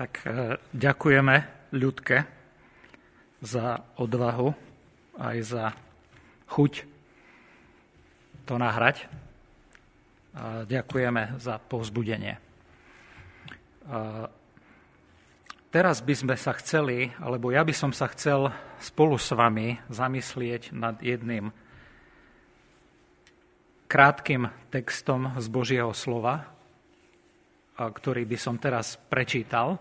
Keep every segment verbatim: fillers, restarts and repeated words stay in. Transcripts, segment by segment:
Tak ďakujeme Ľudke za odvahu aj za chuť to nahrať. A ďakujeme za povzbudenie. A teraz by sme sa chceli, alebo ja by som sa chcel spolu s vami zamyslieť nad jedným krátkym textom z Božieho slova, ktorý by som teraz prečítal.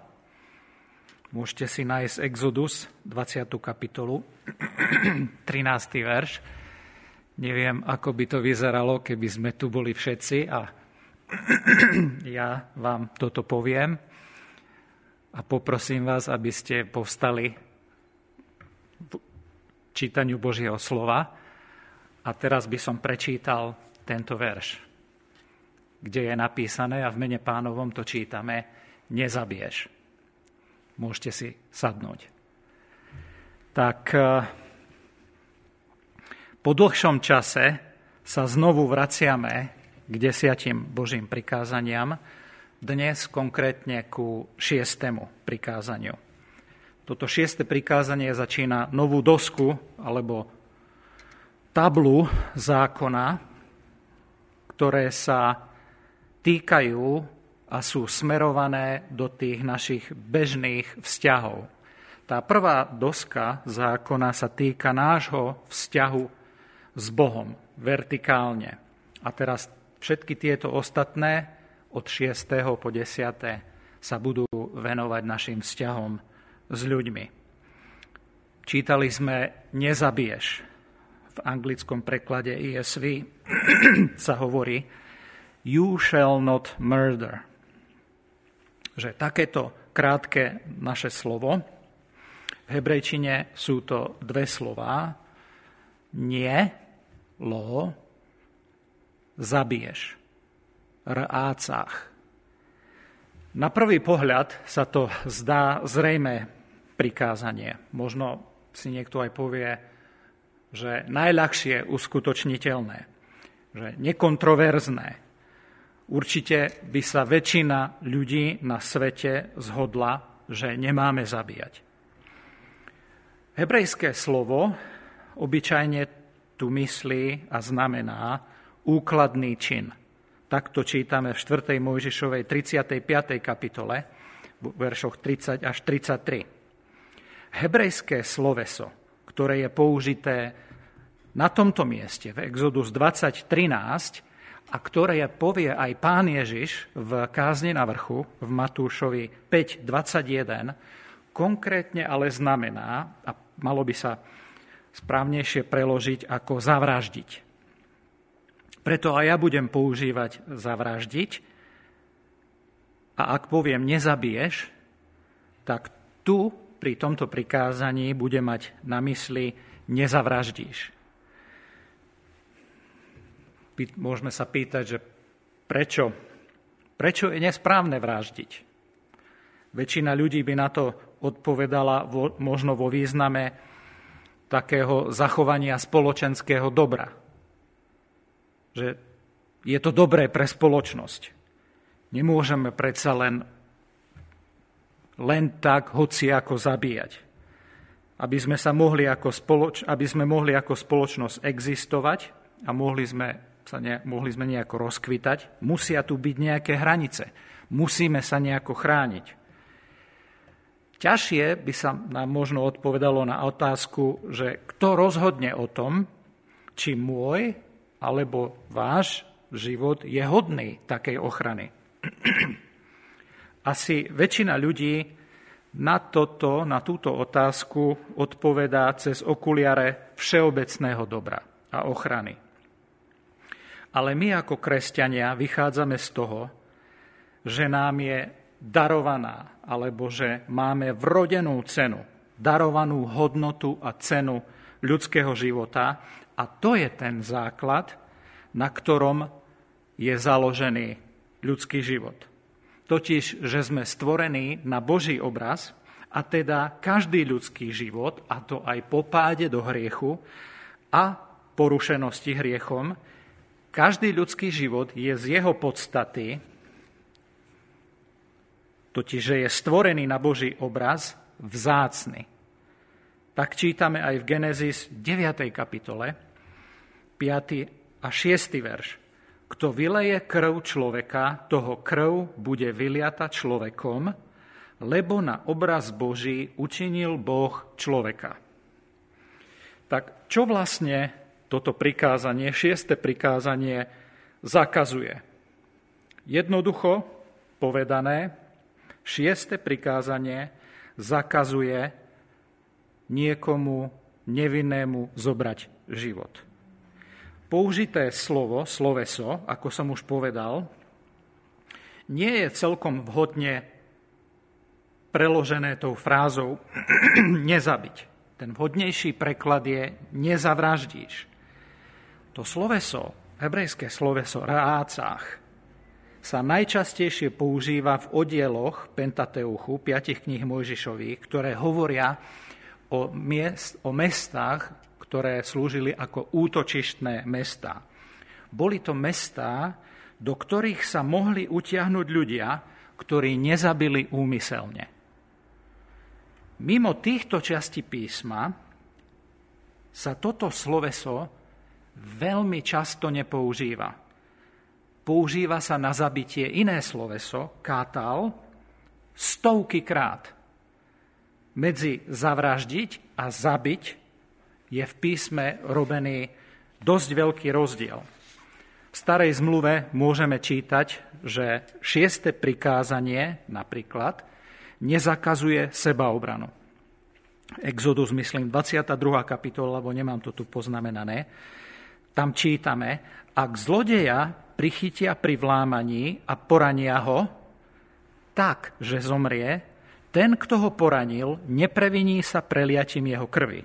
Môžete si nájsť Exodus, dvadsiatu kapitolu, trinásty verš. Neviem, ako by to vyzeralo, keby sme tu boli všetci a ja vám toto poviem a poprosím vás, aby ste povstali v čítaniu Božieho slova. A teraz by som prečítal tento verš, kde je napísané a v mene Pánovom to čítame: nezabiješ. Môžete si sadnúť. Tak po dlhšom čase sa znovu vraciame k desiatim Božím prikázaniam, dnes konkrétne ku šiestemu prikázaniu. Toto šieste prikázanie začína novú dosku alebo tablu zákona, ktoré sa týkajú a sú smerované do tých našich bežných vzťahov. Tá prvá doska zákona sa týka nášho vzťahu s Bohom, vertikálne. A teraz všetky tieto ostatné, od šiesteho po desiate, sa budú venovať našim vzťahom s ľuďmi. Čítali sme nezabiješ. V anglickom preklade E S V sa hovorí You shall not murder. Že takéto krátke naše slovo, v hebrejčine sú to dve slová, nie, lo, zabiješ, rácach. Na prvý pohľad sa to zdá zrejmé prikázanie. Možno si niekto aj povie, že najľahšie uskutočniteľné, že nekontroverzné. Určite by sa väčšina ľudí na svete zhodla, že nemáme zabíjať. Hebrejské slovo obyčajne tu myslí a znamená úkladný čin. Takto čítame v štvrtej Mojžišovej tridsiatej piatej kapitole, veršoch tridsať až tridsaťtri. Hebrejské sloveso, ktoré je použité na tomto mieste v Exodus dvadsať trinásť, a ktoré povie aj Pán Ježiš v kázni na vrchu v Matúšovi päť dvadsaťjeden, konkrétne ale znamená, a malo by sa správnejšie preložiť ako zavraždiť. Preto aj ja budem používať zavraždiť, a ak poviem nezabiješ, tak tu pri tomto prikázaní bude mať na mysli nezavraždíš. Môžeme sa pýtať, že prečo? Prečo je nesprávne vraždiť? Väčšina ľudí by na to odpovedala vo, možno vo význame takého zachovania spoločenského dobra. Že je to dobré pre spoločnosť. Nemôžeme predsa len, len tak hoci ako zabíjať. Aby sme sa mohli ako, spoloč, aby sme mohli ako spoločnosť existovať, a mohli sme, sa ne, mohli sme nejako rozkvitať, musia tu byť nejaké hranice. Musíme sa nejako chrániť. Ťažšie by sa nám možno odpovedalo na otázku, že kto rozhodne o tom, či môj alebo váš život je hodný takej ochrany. Asi väčšina ľudí na toto, na túto otázku odpovedá cez okuliare všeobecného dobra a ochrany. Ale my ako kresťania vychádzame z toho, že nám je darovaná, alebo že máme vrodenú cenu, darovanú hodnotu a cenu ľudského života, a to je ten základ, na ktorom je založený ľudský život. Totiž, že sme stvorení na Boží obraz, a teda každý ľudský život, a to aj po páde do hriechu a porušenosti hriechom, každý ľudský život je z jeho podstaty totiž že je stvorený na Boží obraz, vzácny. Tak čítame aj v Genesis deviatej kapitole, piaty a šiesty verš. Kto vyleje krv človeka, toho krv bude vyliata človekom, lebo na obraz Boží učinil Boh človeka. Tak čo vlastne toto prikázanie, šieste prikázanie, zakazuje? Jednoducho povedané, šieste prikázanie zakazuje niekomu nevinnému zobrať život. Použité slovo, sloveso, ako som už povedal, nie je celkom vhodne preložené tou frázou nezabiť. Ten vhodnejší preklad je nezavraždíš. To sloveso, hebrejské sloveso rácach, sa najčastejšie používa v oddieloch Pentateuchu, piatich kníh Mojžišových, ktoré hovoria o, miest, o mestách, ktoré slúžili ako útočištné mestá. Boli to mestá, do ktorých sa mohli utiahnuť ľudia, ktorí nezabili úmyselne. Mimo týchto častí písma sa toto sloveso veľmi často nepoužíva. Používa sa na zabitie iné sloveso, kátal, stovky krát. Medzi zavraždiť a zabiť je v písme robený dosť veľký rozdiel. V starej zmluve môžeme čítať, že šieste prikázanie, napríklad, nezakazuje sebaobranu. Exodus, myslím, dvadsiata druhá kapitola, lebo nemám to tu poznamenané. Tam čítame, ak zlodeja prichytia pri vlámaní a porania ho tak, že zomrie, ten, kto ho poranil, nepreviní sa preliatím jeho krvi.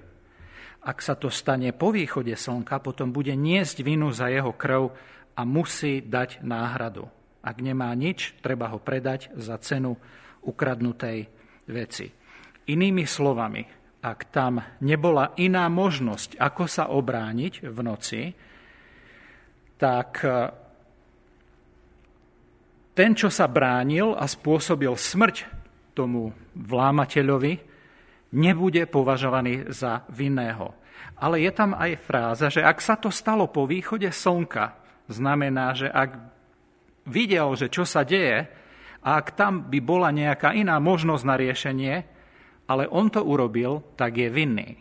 Ak sa to stane po východe slnka, potom bude niesť vinu za jeho krv a musí dať náhradu. Ak nemá nič, treba ho predať za cenu ukradnutej veci. Inými slovami, ak tam nebola iná možnosť, ako sa obrániť v noci, tak ten, čo sa bránil a spôsobil smrť tomu vlámateľovi, nebude považovaný za vinného. Ale je tam aj fráza, že ak sa to stalo po východe slnka, znamená, že ak videl, že čo sa deje, a ak tam by bola nejaká iná možnosť na riešenie, ale on to urobil, tak je vinný.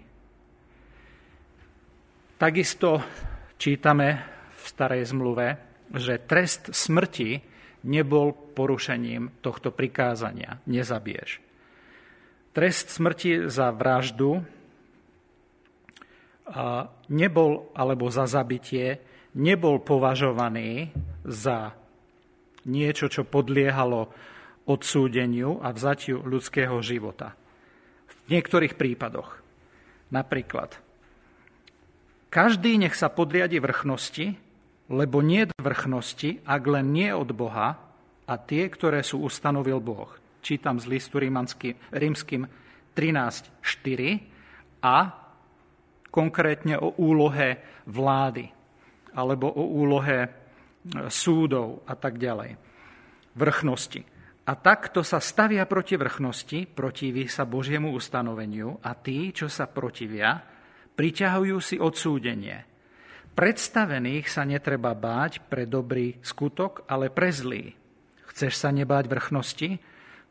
Takisto čítame v starej zmluve, že trest smrti nebol porušením tohto prikázania. Nezabiješ. Trest smrti za vraždu nebol, alebo za zabitie nebol považovaný za niečo, čo podliehalo odsúdeniu a vzatiu ľudského života. V niektorých prípadoch. Napríklad, každý nech sa podriadi vrchnosti, lebo nie je vrchnosti, ak len nie od Boha a tie, ktoré sú ustanovil Boh. Čítam z listu rímskym trinásť štyri a konkrétne o úlohe vlády alebo o úlohe súdov a tak ďalej. Vrchnosti. A takto sa stavia proti vrchnosti, protiví sa Božiemu ustanoveniu a tí, čo sa protivia, priťahujú si odsúdenie. Predstavených sa netreba báť pre dobrý skutok, ale pre zlý. Chceš sa nebáť vrchnosti?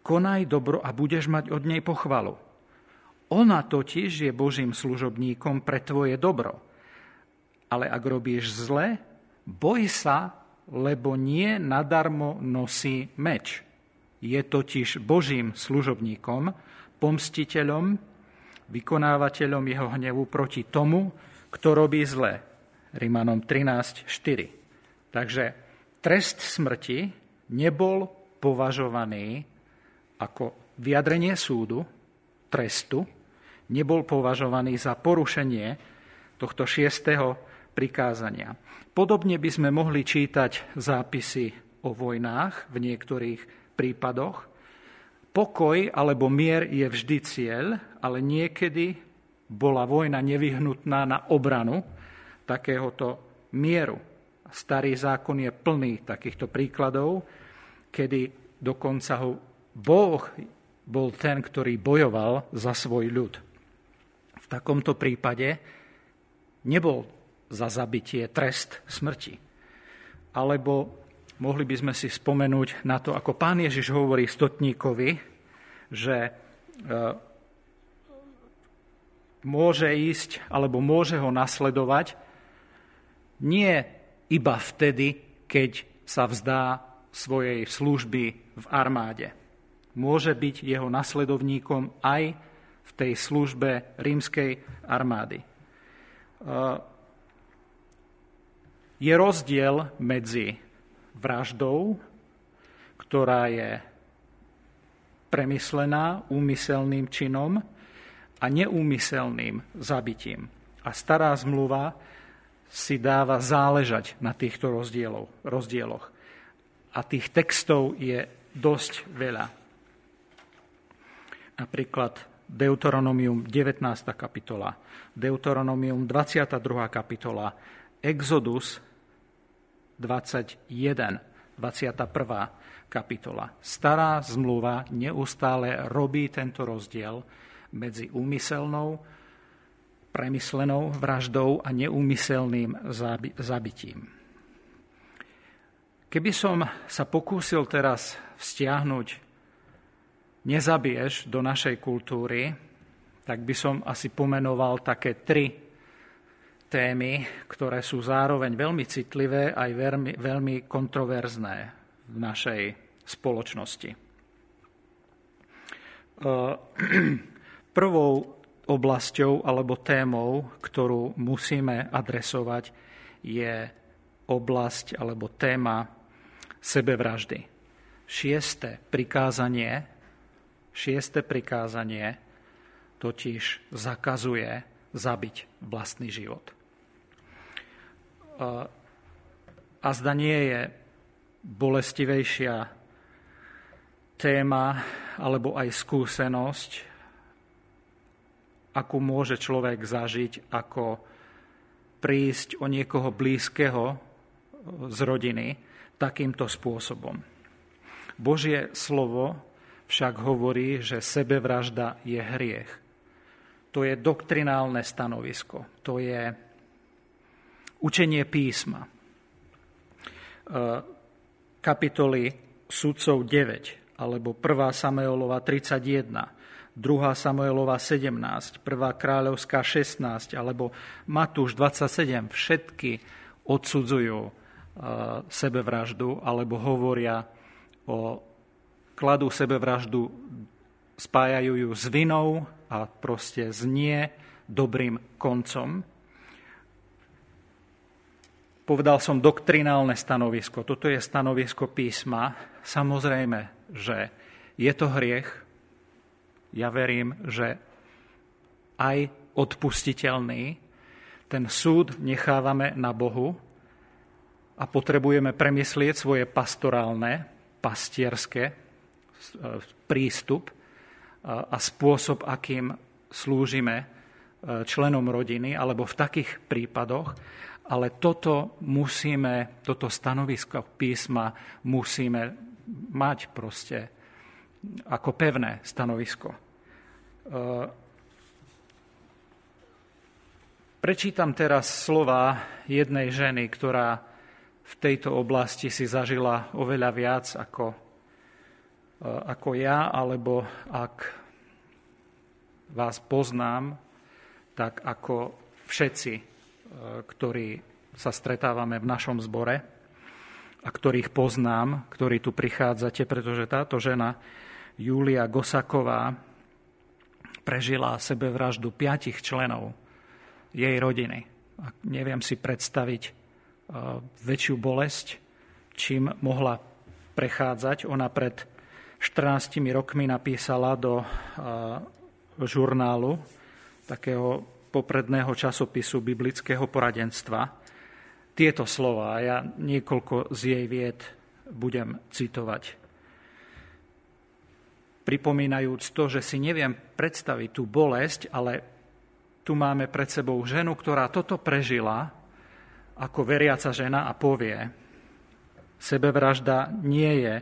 Konaj dobro a budeš mať od nej pochvalu. Ona totiž je Božím služobníkom pre tvoje dobro. Ale ak robíš zle, boj sa, lebo nie nadarmo nosí meč. Je totiž Božím služobníkom, pomstiteľom, vykonávateľom jeho hnevu proti tomu, kto robí zle. Rimanom trinásť štyri. Takže trest smrti nebol považovaný ako vyjadrenie súdu, trestu, nebol považovaný za porušenie tohto šiestého prikázania. Podobne by sme mohli čítať zápisy o vojnách v niektorých prípadoch. Pokoj alebo mier je vždy cieľ, ale niekedy bola vojna nevyhnutná na obranu takéhoto mieru. Starý zákon je plný takýchto príkladov, kedy dokonca ho Boh bol ten, ktorý bojoval za svoj ľud. V takomto prípade nebol za zabitie trest smrti. Alebo mohli by sme si spomenúť na to, ako pán Ježiš hovorí stotníkovi, že môže ísť, alebo môže ho nasledovať nie iba vtedy, keď sa vzdá svojej služby v armáde. Môže byť jeho nasledovníkom aj v tej službe rímskej armády. Je rozdiel medzi vraždou, ktorá je premyslená úmyselným činom a neúmyselným zabitím. A stará zmluva si dáva záležať na týchto rozdieloch. A tých textov je dosť veľa. Napríklad Deuteronomium devätnásta kapitola, Deuteronomium dvadsiata druhá kapitola, Exodus dvadsaťjeden, dvadsiata prvá kapitola. Stará zmluva neustále robí tento rozdiel medzi úmyselnou, premyslenou vraždou a neúmyselným zabitím. Keby som sa pokúsil teraz vzťahnuť nezabiješ do našej kultúry, tak by som asi pomenoval také tri témy, ktoré sú zároveň veľmi citlivé aj veľmi, veľmi kontroverzné v našej spoločnosti. Prvou oblasťou alebo témou, ktorú musíme adresovať, je oblasť alebo téma sebevraždy. Šieste prikázanie Šieste prikázanie totiž zakazuje zabiť vlastný život. A zda nie je bolestivejšia téma alebo aj skúsenosť, akú môže človek zažiť, ako prísť o niekoho blízkeho z rodiny takýmto spôsobom. Božie slovo však hovorí, že sebevražda je hriech. To je doktrinálne stanovisko. To je učenie písma. Kapitoly sudcov deväť, alebo prvá. Samuelova tridsaťjeden, druhá. Samuelova sedemnásť, prvá. Kráľovská šestnásť, alebo Matúš dvadsaťsedem, všetky odsudzujú sebevraždu, alebo hovoria o kladú sebevraždu, spájajú ju s vinou a proste s nie dobrým koncom. Povedal som doktrinálne stanovisko. Toto je stanovisko písma. Samozrejme, že je to hriech. Ja verím, že aj odpustiteľný. Ten súd nechávame na Bohu a potrebujeme premyslieť svoje pastorálne, pastierské prístup a spôsob, akým slúžime členom rodiny, alebo v takých prípadoch, ale toto musíme, toto stanovisko písma musíme mať proste ako pevné stanovisko. Prečítam teraz slova jednej ženy, ktorá v tejto oblasti si zažila oveľa viac ako ako ja, alebo ak vás poznám, tak ako všetci, ktorí sa stretávame v našom zbore a ktorých poznám, ktorí tu prichádzate, pretože táto žena, Julia Gosaková, prežila sebevraždu piatich členov jej rodiny. A neviem si predstaviť väčšiu bolesť, čím mohla prechádzať. Ona pred štrnástimi rokmi napísala do žurnálu, takého popredného časopisu biblického poradenstva, tieto slova. Ja niekoľko z jej viet budem citovať. Pripomínajúc to, že si neviem predstaviť tú bolesť, ale tu máme pred sebou ženu, ktorá toto prežila ako veriaca žena a povie, sebevražda nie je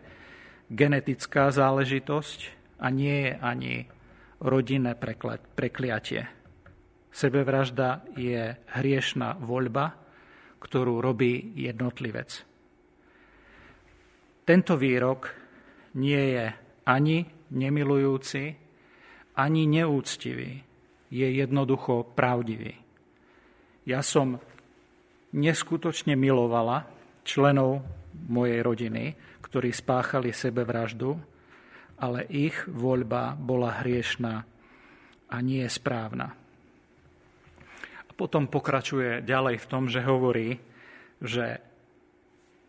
genetická záležitosť a nie je ani rodinné prekliatie. Sebevražda je hriešna voľba, ktorú robí jednotlivec. Tento výrok nie je ani nemilujúci, ani neúctivý. Je jednoducho pravdivý. Ja som neskutočne milovala členov mojej rodiny, ktorí spáchali sebevraždu, ale ich voľba bola hriešna a nie správna. A potom pokračuje ďalej v tom, že hovorí, že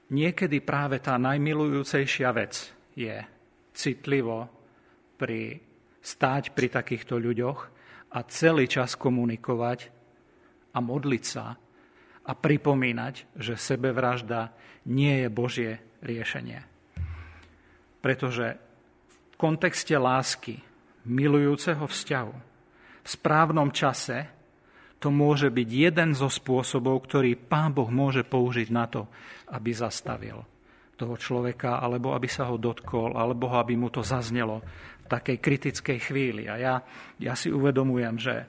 niekedy práve tá najmilujúcejšia vec je citlivo pri, stáť pri takýchto ľuďoch a celý čas komunikovať a modliť sa a pripomínať, že sebevražda nie je Božie riešenie. Pretože v kontexte lásky, milujúceho vzťahu, v správnom čase to môže byť jeden zo spôsobov, ktorý Pán Boh môže použiť na to, aby zastavil toho človeka, alebo aby sa ho dotkol, alebo aby mu to zaznelo v takej kritickej chvíli. A ja, ja si uvedomujem, že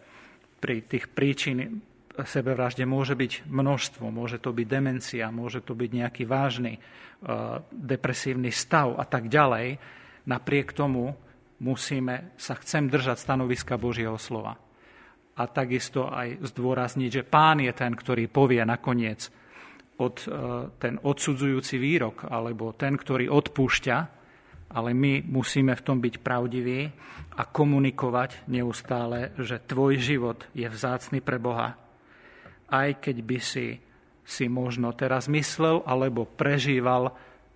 pri tých príčin sebevražde môže byť množstvo, môže to byť demencia, môže to byť nejaký vážny uh, depresívny stav a tak ďalej. Napriek tomu musíme sa chcem držať stanoviska Božieho slova. A takisto aj zdôrazniť, že Pán je ten, ktorý povie nakoniec, Od, ten odsudzujúci výrok, alebo ten, ktorý odpúšťa, ale my musíme v tom byť pravdiví a komunikovať neustále, že tvoj život je vzácny pre Boha, aj keď by si si možno teraz myslel alebo prežíval,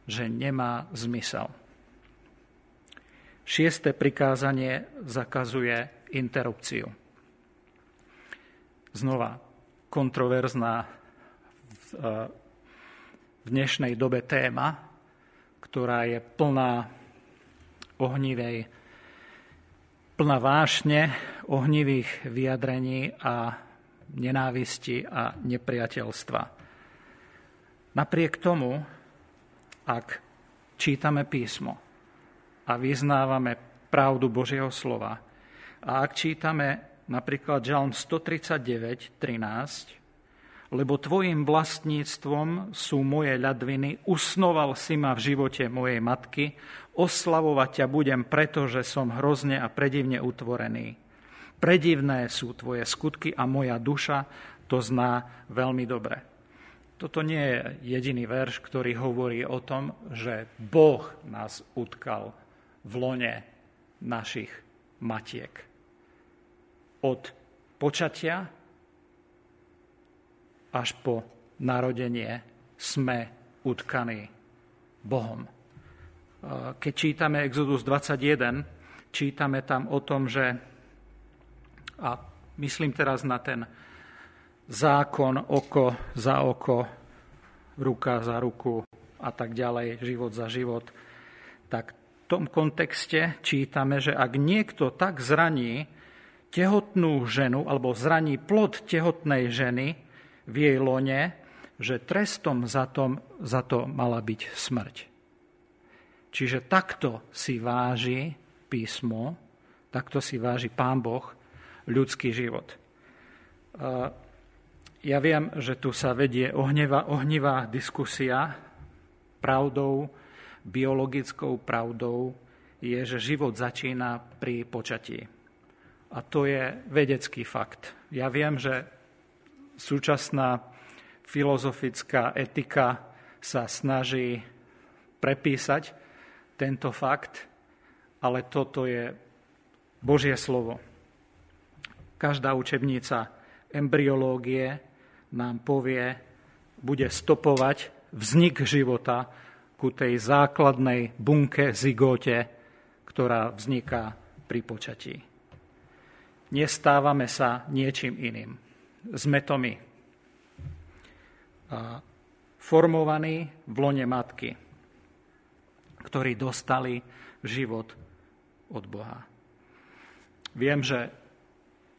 že nemá zmysel. Šieste prikázanie zakazuje interrupciu. Znova kontroverzná v dnešnej dobe téma, ktorá je plná ohnivej, plná vášne, ohnivých vyjadrení a nenávisti a nepriateľstva. Napriek tomu, ak čítame písmo a vyznávame pravdu Božieho slova a ak čítame napríklad Žalm stotridsaťdeväť trinásť, lebo tvojim vlastníctvom sú moje ľadviny, usnoval si ma v živote mojej matky, oslavovať ťa budem, pretože som hrozne a predivne utvorený. Predivné sú tvoje skutky a moja duša to zná veľmi dobre. Toto nie je jediný verš, ktorý hovorí o tom, že Boh nás utkal v lone našich matiek. Od počatia až po narodenie sme utkaní Bohom. Keď čítame Exodus dvadsaťjeden, čítame tam o tom, že, a myslím teraz na ten zákon oko za oko, ruka za ruku a tak ďalej, život za život, tak v tom kontexte čítame, že ak niekto tak zraní tehotnú ženu alebo zraní plod tehotnej ženy v jej lone, že trestom za to, za to mala byť smrť. Čiže takto si váži písmo, takto si váži Pán Boh ľudský život. Ja viem, že tu sa vedie ohnevá, ohnivá diskusia. Pravdou, biologickou pravdou je, že život začína pri počatí. A to je vedecký fakt. Ja viem, že súčasná filozofická etika sa snaží prepísať tento fakt, ale toto je Božie slovo. Každá učebnica embryológie nám povie, bude stopovať vznik života ku tej základnej bunke zygote, ktorá vzniká pri počatí. Nestávame sa niečím iným. Sme to my, formovaní v lone matky, ktorí dostali život od Boha. Viem, že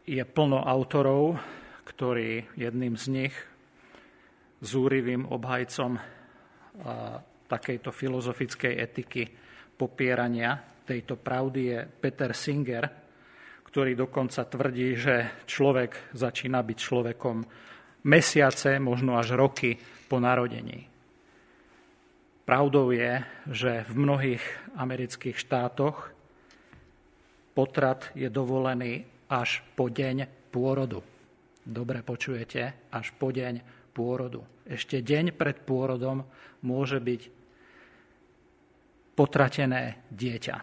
je plno autorov, ktorí jedným z nich, zúrivým obhajcom takejto filozofickej etiky, popierania tejto pravdy je Peter Singer, ktorý dokonca tvrdí, že človek začína byť človekom mesiace, možno až roky po narodení. Pravdou je, že v mnohých amerických štátoch potrat je dovolený až po deň pôrodu. Dobre počujete, až po deň pôrodu. Ešte deň pred pôrodom môže byť potratené dieťa.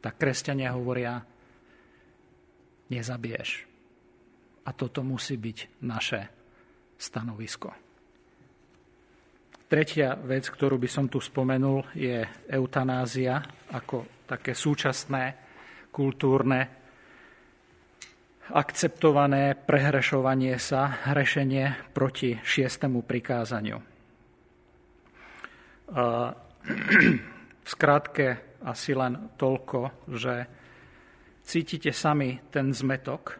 Tak kresťania hovoria, nezabiješ. A toto musí byť naše stanovisko. Tretia vec, ktorú by som tu spomenul, je eutanázia ako také súčasné, kultúrne, akceptované prehrešovanie sa, hrešenie proti šiestemu prikázaniu. V skratke asi len toľko, že cítite sami ten zmetok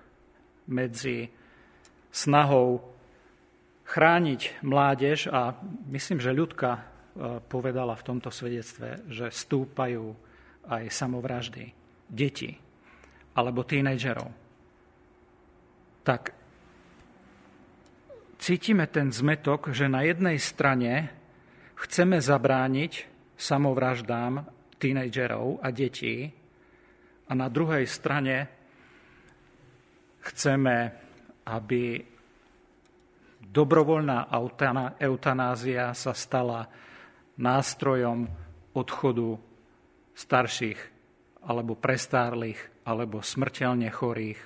medzi snahou chrániť mládež, a myslím, že Ľudka povedala v tomto svedectve, že stúpajú aj samovraždy detí alebo tínedžerov. Tak cítime ten zmetok, že na jednej strane chceme zabrániť samovraždám tínedžerov a detí a na druhej strane chceme, aby dobrovoľná eutanázia sa stala nástrojom odchodu starších alebo prestárlych alebo smrteľne chorých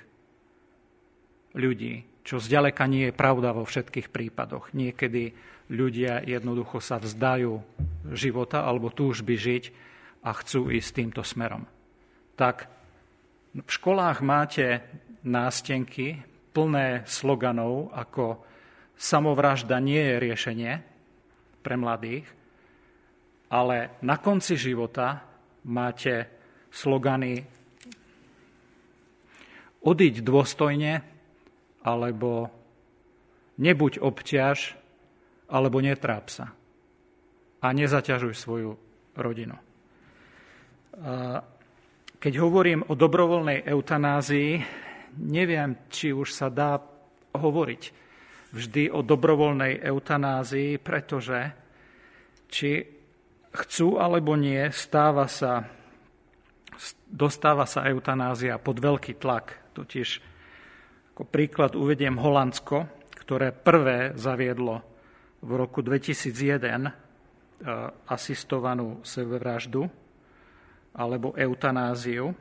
ľudí, čo zďaleka nie je pravda vo všetkých prípadoch. Niekedy ľudia jednoducho sa vzdajú života alebo túžby žiť a chcú ísť týmto smerom. Tak v školách máte nástenky plné sloganov ako samovražda nie je riešenie pre mladých, ale na konci života máte slogany odiť dôstojne, alebo nebuď obťaž, alebo netráp sa a nezaťažuj svoju rodinu. Keď hovorím o dobrovoľnej eutanázii, neviem, či už sa dá hovoriť vždy o dobrovoľnej eutanázii, pretože či chcú alebo nie, stáva sa, dostáva sa eutanázia pod veľký tlak. Totiž ako príklad uvediem Holandsko, ktoré prvé zaviedlo v roku dvetisícjeden asistovanú sebevraždu alebo eutanáziu.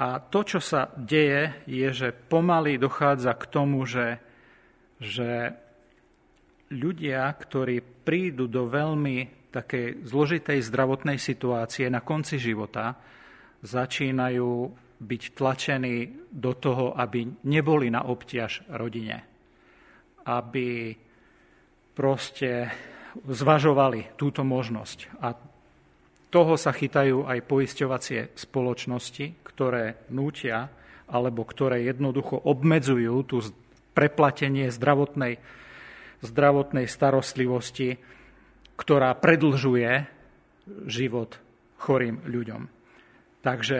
A to, čo sa deje, je, že pomaly dochádza k tomu, že že ľudia, ktorí prídu do veľmi takej zložitej zdravotnej situácie na konci života, začínajú byť tlačení do toho, aby neboli na obťaž rodine. Aby proste zvažovali túto možnosť. A toho sa chytajú aj poisťovacie spoločnosti, ktoré nútia alebo ktoré jednoducho obmedzujú tú preplatenie zdravotnej, zdravotnej starostlivosti, ktorá predlžuje život chorým ľuďom. Takže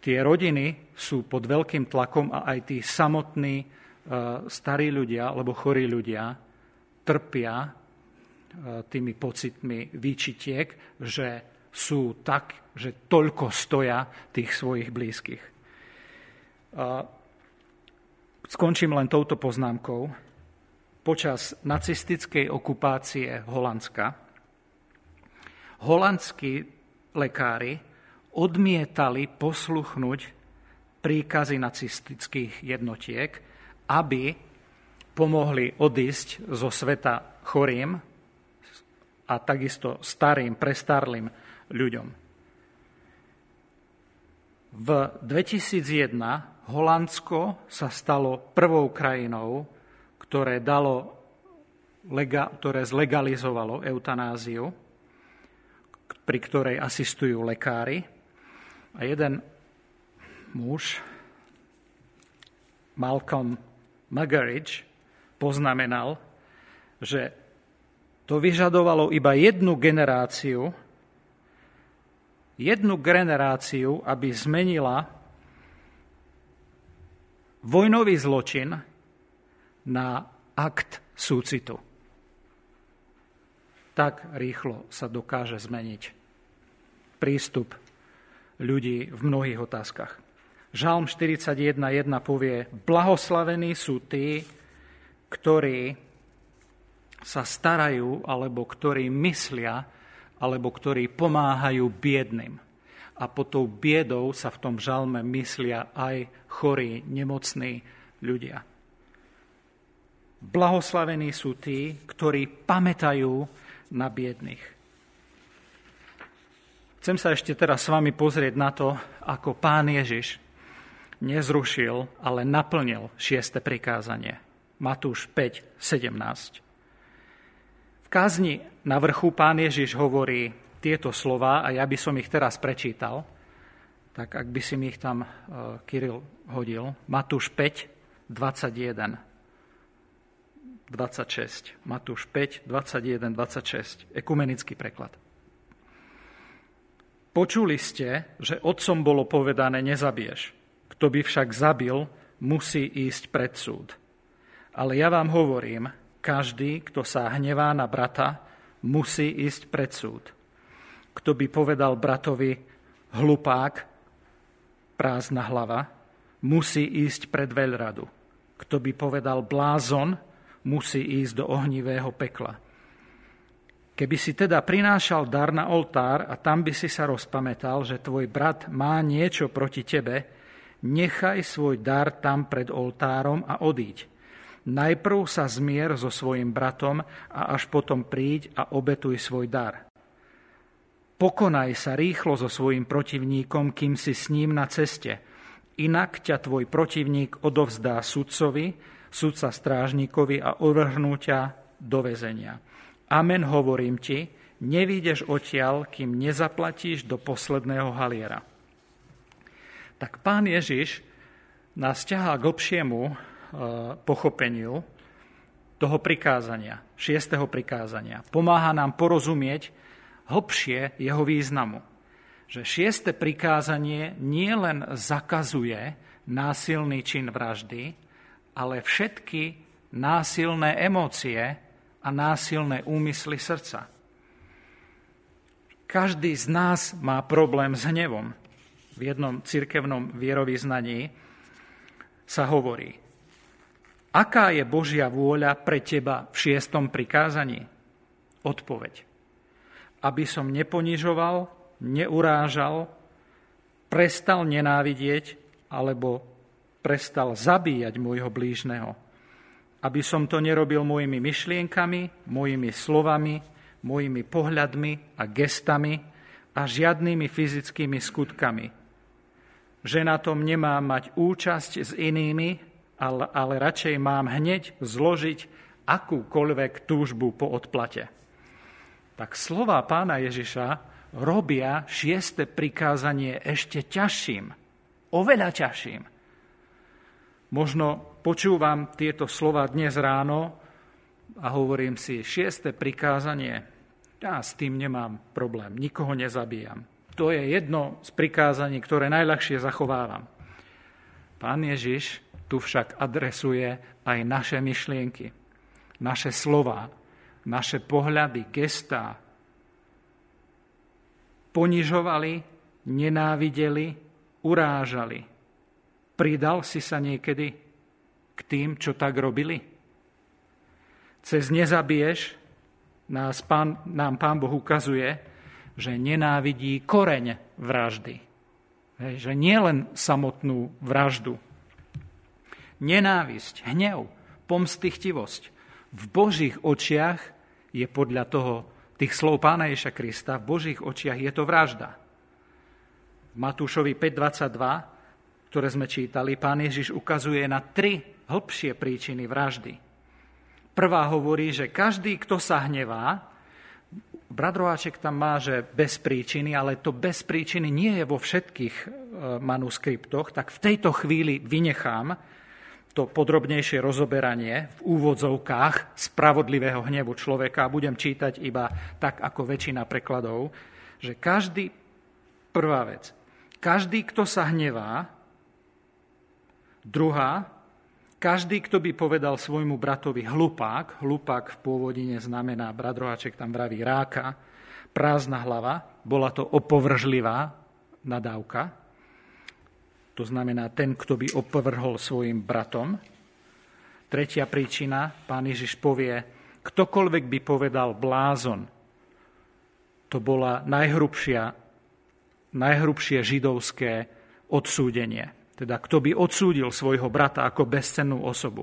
tie rodiny sú pod veľkým tlakom a aj tí samotní starí ľudia alebo chorí ľudia trpia tými pocitmi výčitiek, že sú tak, že toľko stoja tých svojich blízkych. Skončím len touto poznámkou. Počas nacistickej okupácie Holandska holandskí lekári odmietali posluchnúť príkazy nacistických jednotiek, aby pomohli odísť zo sveta chorým a takisto starým, prestárlým ľuďom. V dvetisícjeden Holandsko sa stalo prvou krajinou, ktoré, dalo, lega, ktoré zlegalizovalo eutanáziu, pri ktorej asistujú lekári. A jeden muž, Malcolm Muggeridge, poznamenal, že to vyžadovalo iba jednu generáciu, jednu generáciu, aby zmenila vojnový zločin na akt súcitu. Tak rýchlo sa dokáže zmeniť prístup ľudí v mnohých otázkach. Žalm štyridsaťjeden jedna povie: blahoslavení sú tí, ktorí sa starajú, alebo ktorí myslia, alebo ktorí pomáhajú biednym. A pod tou biedou sa v tom žalme myslia aj chorí, nemocní ľudia. Blahoslavení sú tí, ktorí pamätajú na biedných. Chcem sa ešte teraz s vami pozrieť na to, ako Pán Ježiš nezrušil, ale naplnil šieste prikázanie. Matúš päť sedemnásť. V kázni na vrchu Pán Ježiš hovorí tieto slova a ja by som ich teraz prečítal, tak ak by si mi ich tam Kirill hodil. Matúš päť dvadsaťjeden dvadsaťšesť. Matúš päť dvadsaťjeden dvadsaťšesť. Ekumenický preklad. Počuli ste, že otcom bolo povedané nezabiješ. Kto by však zabil, musí ísť pred súd. Ale ja vám hovorím, každý, kto sa hnevá na brata, musí ísť pred súd. Kto by povedal bratovi hlupák, prázdna hlava, musí ísť pred veľradu. Kto by povedal blázon, musí ísť do ohnivého pekla. Keby si teda prinášal dar na oltár a tam by si sa rozpamätal, že tvoj brat má niečo proti tebe, nechaj svoj dar tam pred oltárom a odíď. Najprv sa zmier so svojim bratom a až potom príď a obetuj svoj dar. Pokonaj sa rýchlo so svojim protivníkom, kým si s ním na ceste. Inak ťa tvoj protivník odovzdá sudcovi, sudca strážnikovi a uvrhnú ťa do väzenia. Amen, hovorím ti, nevídeš odtiaľ, kým nezaplatíš do posledného haliera. Tak Pán Ježiš nás ťahá k hlbšiemu pochopeniu toho prikázania, šiesteho prikázania. Pomáha nám porozumieť hlbšie jeho významu. Že šieste prikázanie nielen zakazuje násilný čin vraždy, ale všetky násilné emócie a násilné úmysly srdca. Každý z nás má problém s hnevom. V jednom cirkevnom vierovyznaní sa hovorí: aká je Božia vôľa pre teba v šiestom prikázaní? Odpoveď: aby som neponižoval, neurážal, prestal nenávidieť alebo prestal zabíjať môjho blížneho. Aby som to nerobil mojimi myšlienkami, mojimi slovami, mojimi pohľadmi a gestami a žiadnymi fyzickými skutkami. Že na tom nemám mať účasť s inými, ale, ale radšej mám hneď zložiť akúkoľvek túžbu po odplate. Tak slová Pána Ježiša robia šieste prikázanie ešte ťažším, oveľa ťažším. Možno počúvam tieto slova dnes ráno a hovorím si, šieste prikázanie, ja s tým nemám problém, nikoho nezabíjam. To je jedno z prikázaní, ktoré najľahšie zachovávam. Pán Ježiš tu však adresuje aj naše myšlienky, naše slova, naše pohľady, gestá. Ponižovali, nenávideli, urážali. Pridal si sa niekedy k tým, čo tak robili? Cez nezabiješ nás pán, nám Pán Boh ukazuje, že nenávidí koreň vraždy. Hej, že nie len samotnú vraždu. Nenávisť, hnev, pomstichtivosť v Božích očiach je podľa toho, tých slov Pána Ježiša Krista, v Božích očiach je to vražda. V Matúšovi päť dvadsaťdva, ktoré sme čítali, Pán Ježiš ukazuje na tri hĺbšie príčiny vraždy. Prvá hovorí, že každý, kto sa hnevá, Bradrováček tam má, že bez príčiny, ale to bez príčiny nie je vo všetkých manuskriptoch, tak v tejto chvíli vynechám to podrobnejšie rozoberanie v úvodzovkách spravodlivého hnevu človeka. Budem čítať iba tak, ako väčšina prekladov, že každý, Prvá vec. Každý, kto sa hnevá. Druhá. Každý, kto by povedal svojmu bratovi hlupák, hlupák v pôvodine znamená, brat Roháček tam vraví ráka, prázdna hlava, bola to opovržlivá nadávka. To znamená ten, kto by opovrhol svojim bratom. Tretia príčina, pán Ježiš povie, ktokoľvek by povedal blázon, to bola najhrubšia, najhrubšie židovské odsúdenie. Teda kto by odsúdil svojho brata ako bezcennú osobu.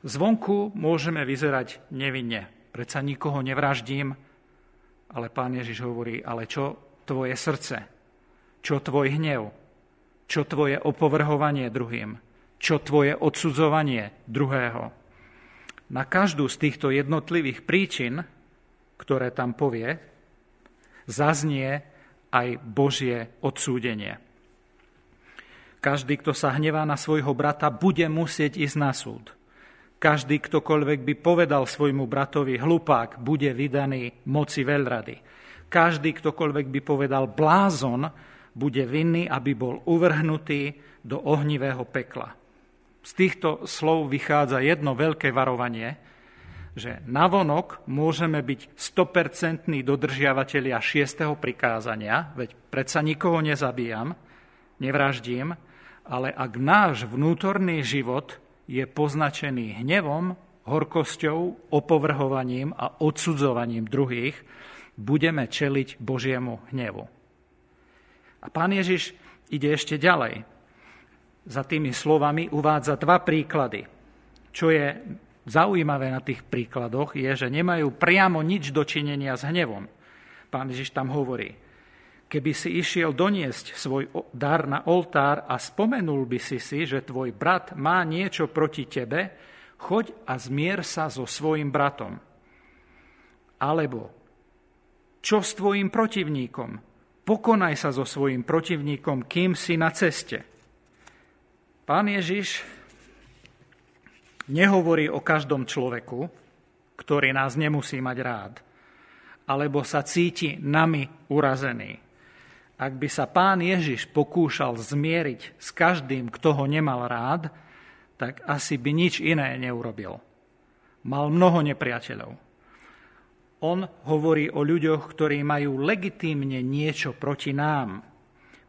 Zvonku môžeme vyzerať nevinne. Predsa nikoho nevraždím, ale pán Ježiš hovorí, ale čo tvoje srdce? Čo tvoj hnev? Čo tvoje opovrhovanie druhým? Čo tvoje odsudzovanie druhého? Na každú z týchto jednotlivých príčin, ktoré tam povie, zaznie aj Božie odsúdenie. Každý, kto sa hnevá na svojho brata, bude musieť ísť na súd. Každý, ktokoľvek by povedal svojmu bratovi hlupák, bude vydaný moci veľrady. Každý, ktokoľvek by povedal blázon, bude vinný, aby bol uvrhnutý do ohnivého pekla. Z týchto slov vychádza jedno veľké varovanie, že navonok môžeme byť sto percent dodržiavatelia šiesteho prikázania, veď predsa nikoho nezabíjam, nevraždím, ale ak náš vnútorný život je poznačený hnevom, horkosťou, opovrhovaním a odsudzovaním druhých, budeme čeliť Božiemu hnevu. A pán Ježiš ide ešte ďalej. Za tými slovami uvádza dva príklady. Čo je zaujímavé na tých príkladoch je, že nemajú priamo nič dočinenia s hnevom. Pán Ježiš tam hovorí, keby si išiel doniesť svoj dar na oltár a spomenul by si si, že tvoj brat má niečo proti tebe, choď a zmier sa so svojim bratom. Alebo, čo s tvojim protivníkom? Pokonaj sa so svojim protivníkom, kým si na ceste. Pán Ježiš nehovorí o každom človeku, ktorý nás nemusí mať rád, alebo sa cíti nami urazený. Ak by sa pán Ježiš pokúšal zmieriť s každým, kto ho nemal rád, tak asi by nič iné neurobil. Mal mnoho nepriateľov. On hovorí o ľuďoch, ktorí majú legitímne niečo proti nám.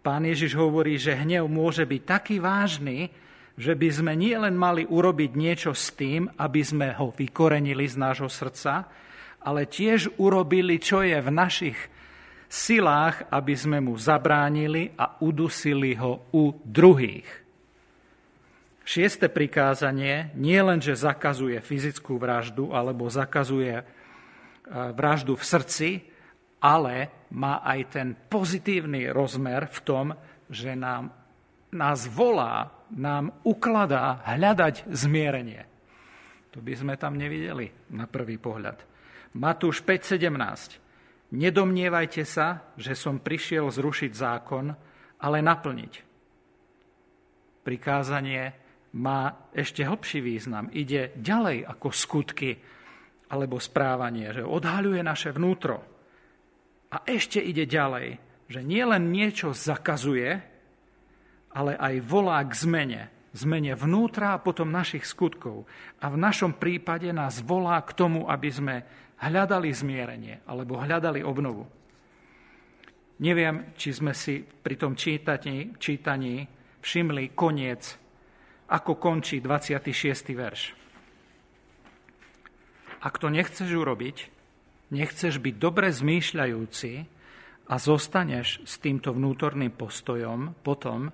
Pán Ježiš hovorí, že hnev môže byť taký vážny, že by sme nielen mali urobiť niečo s tým, aby sme ho vykorenili z nášho srdca, ale tiež urobili, čo je v našich silách, aby sme mu zabránili a udusili ho u druhých. Šieste prikázanie nie len, že zakazuje fyzickú vraždu alebo zakazuje vraždu v srdci, ale má aj ten pozitívny rozmer v tom, že nám, nás volá, nám ukladá hľadať zmierenie. To by sme tam nevideli na prvý pohľad. Matúš päť sedemnásť. Nedomnievajte sa, že som prišiel zrušiť zákon, ale naplniť. Prikázanie má ešte hlbší význam. Ide ďalej ako skutky alebo správanie, že odhaľuje naše vnútro. A ešte ide ďalej, že nielen niečo zakazuje, ale aj volá k zmene. Zmene vnútra a potom našich skutkov. A v našom prípade nás volá k tomu, aby sme hľadali zmierenie alebo hľadali obnovu. Neviem, či sme si pri tom čítaní, čítaní všimli koniec, ako končí dvadsiaty šiesty verš. Ak to nechceš urobiť, nechceš byť dobre zmýšľajúci a zostaneš s týmto vnútorným postojom, potom,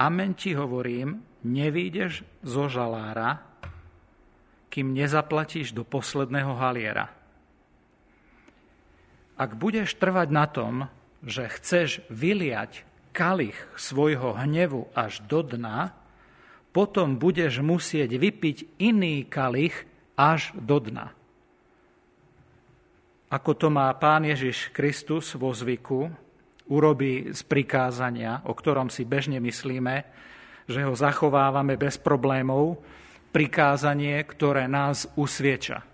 amen ti hovorím, nevyjdeš zo žalára, kým nezaplatíš do posledného haliera. Ak budeš trvať na tom, že chceš vyliať kalich svojho hnevu až do dna, potom budeš musieť vypiť iný kalich až do dna. Ako to má Pán Ježiš Kristus vo zvyku, urobí z prikázania, o ktorom si bežne myslíme, že ho zachovávame bez problémov, prikázanie, ktoré nás usvieča.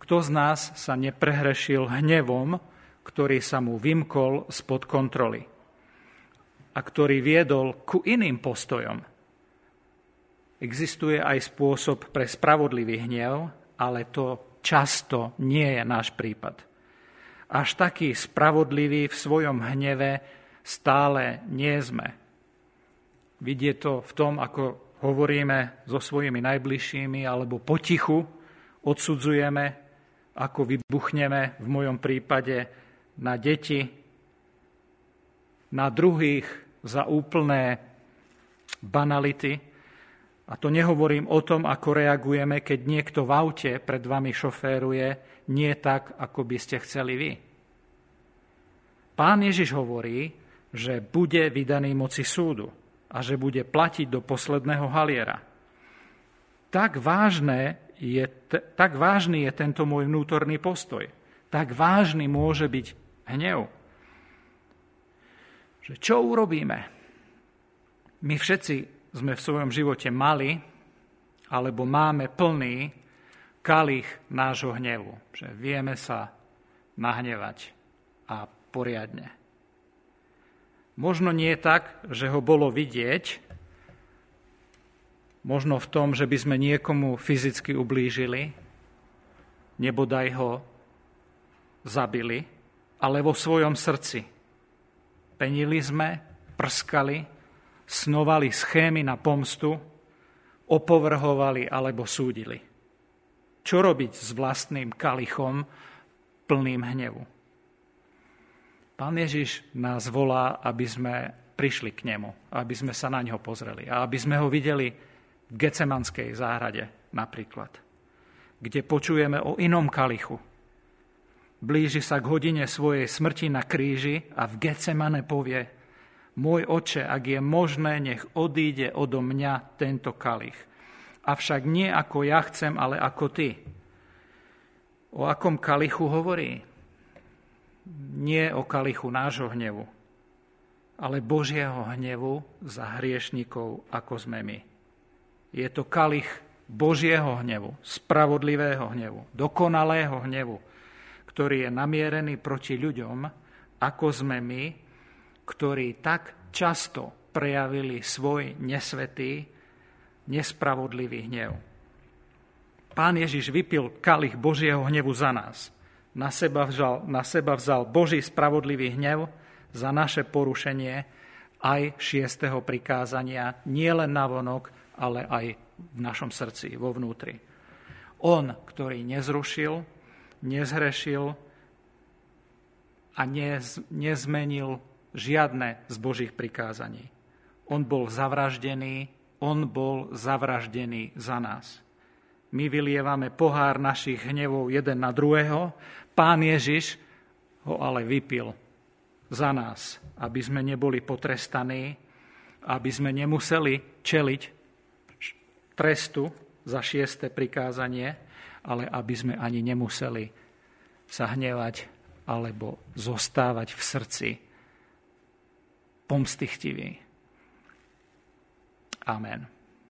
Kto z nás sa neprehrešil hnevom, ktorý sa mu vymkol spod kontroly a ktorý viedol ku iným postojom. Existuje aj spôsob pre spravodlivý hnev, ale to často nie je náš prípad. Až taký spravodlivý v svojom hneve stále nie sme. Vidie to v tom, ako hovoríme so svojimi najbližšími alebo potichu odsudzujeme, ako vybuchneme v mojom prípade na deti, na druhých za úplné banality. A to nehovorím o tom, ako reagujeme, keď niekto v aute pred vami šoféruje nie tak, ako by ste chceli vy. Pán Ježiš hovorí, že bude vydaný moci súdu a že bude platiť do posledného haliera. Tak, vážne je, t- tak vážny je tento môj vnútorný postoj. Tak vážny môže byť hnev. Že čo urobíme? My všetci sme v svojom živote mali, alebo máme plný kalich nášho hnevu. Že vieme sa nahnevať a poriadne. Možno nie tak, že ho bolo vidieť, možno v tom, že by sme niekomu fyzicky ublížili, nebodaj ho zabili, ale vo svojom srdci. Penili sme, prskali, snovali schémy na pomstu, opovrhovali alebo súdili. Čo robiť s vlastným kalichom plným hnevu? Pán Ježiš nás volá, aby sme prišli k nemu, aby sme sa na ňo pozreli a aby sme ho videli v Getsemanskej záhrade napríklad, kde počujeme o inom kalichu. Blíži sa k hodine svojej smrti na kríži a v Getsemane povie: Môj oče, ak je možné, nech odíde odo mňa tento kalich. Avšak nie ako ja chcem, ale ako ty. O akom kalichu hovorí? Nie o kalichu nášho hnevu, ale Božieho hnevu za hriešnikov, ako sme my. Je to kalich Božieho hnevu, spravodlivého hnevu, dokonalého hnevu, ktorý je namierený proti ľuďom, ako sme my, ktorí tak často prejavili svoj nesvätý, nespravodlivý hnev. Pán Ježiš vypil kalich Božieho hnevu za nás. Na seba vzal, na seba vzal Boží spravodlivý hnev za naše porušenie aj šiesteho prikázania, nielen navonok, ale aj v našom srdci, vo vnútri. On, ktorý nezrušil, nezhrešil a nez, nezmenil žiadne z Božích prikázaní. On bol zavraždený, on bol zavraždený za nás. My vylievame pohár našich hnevov jeden na druhého, Pán Ježiš ho ale vypil za nás, aby sme neboli potrestaní, aby sme nemuseli čeliť trestu za šieste prikázanie, ale aby sme ani nemuseli sa hnevať alebo zostávať v srdci pomstichtivý. Amen.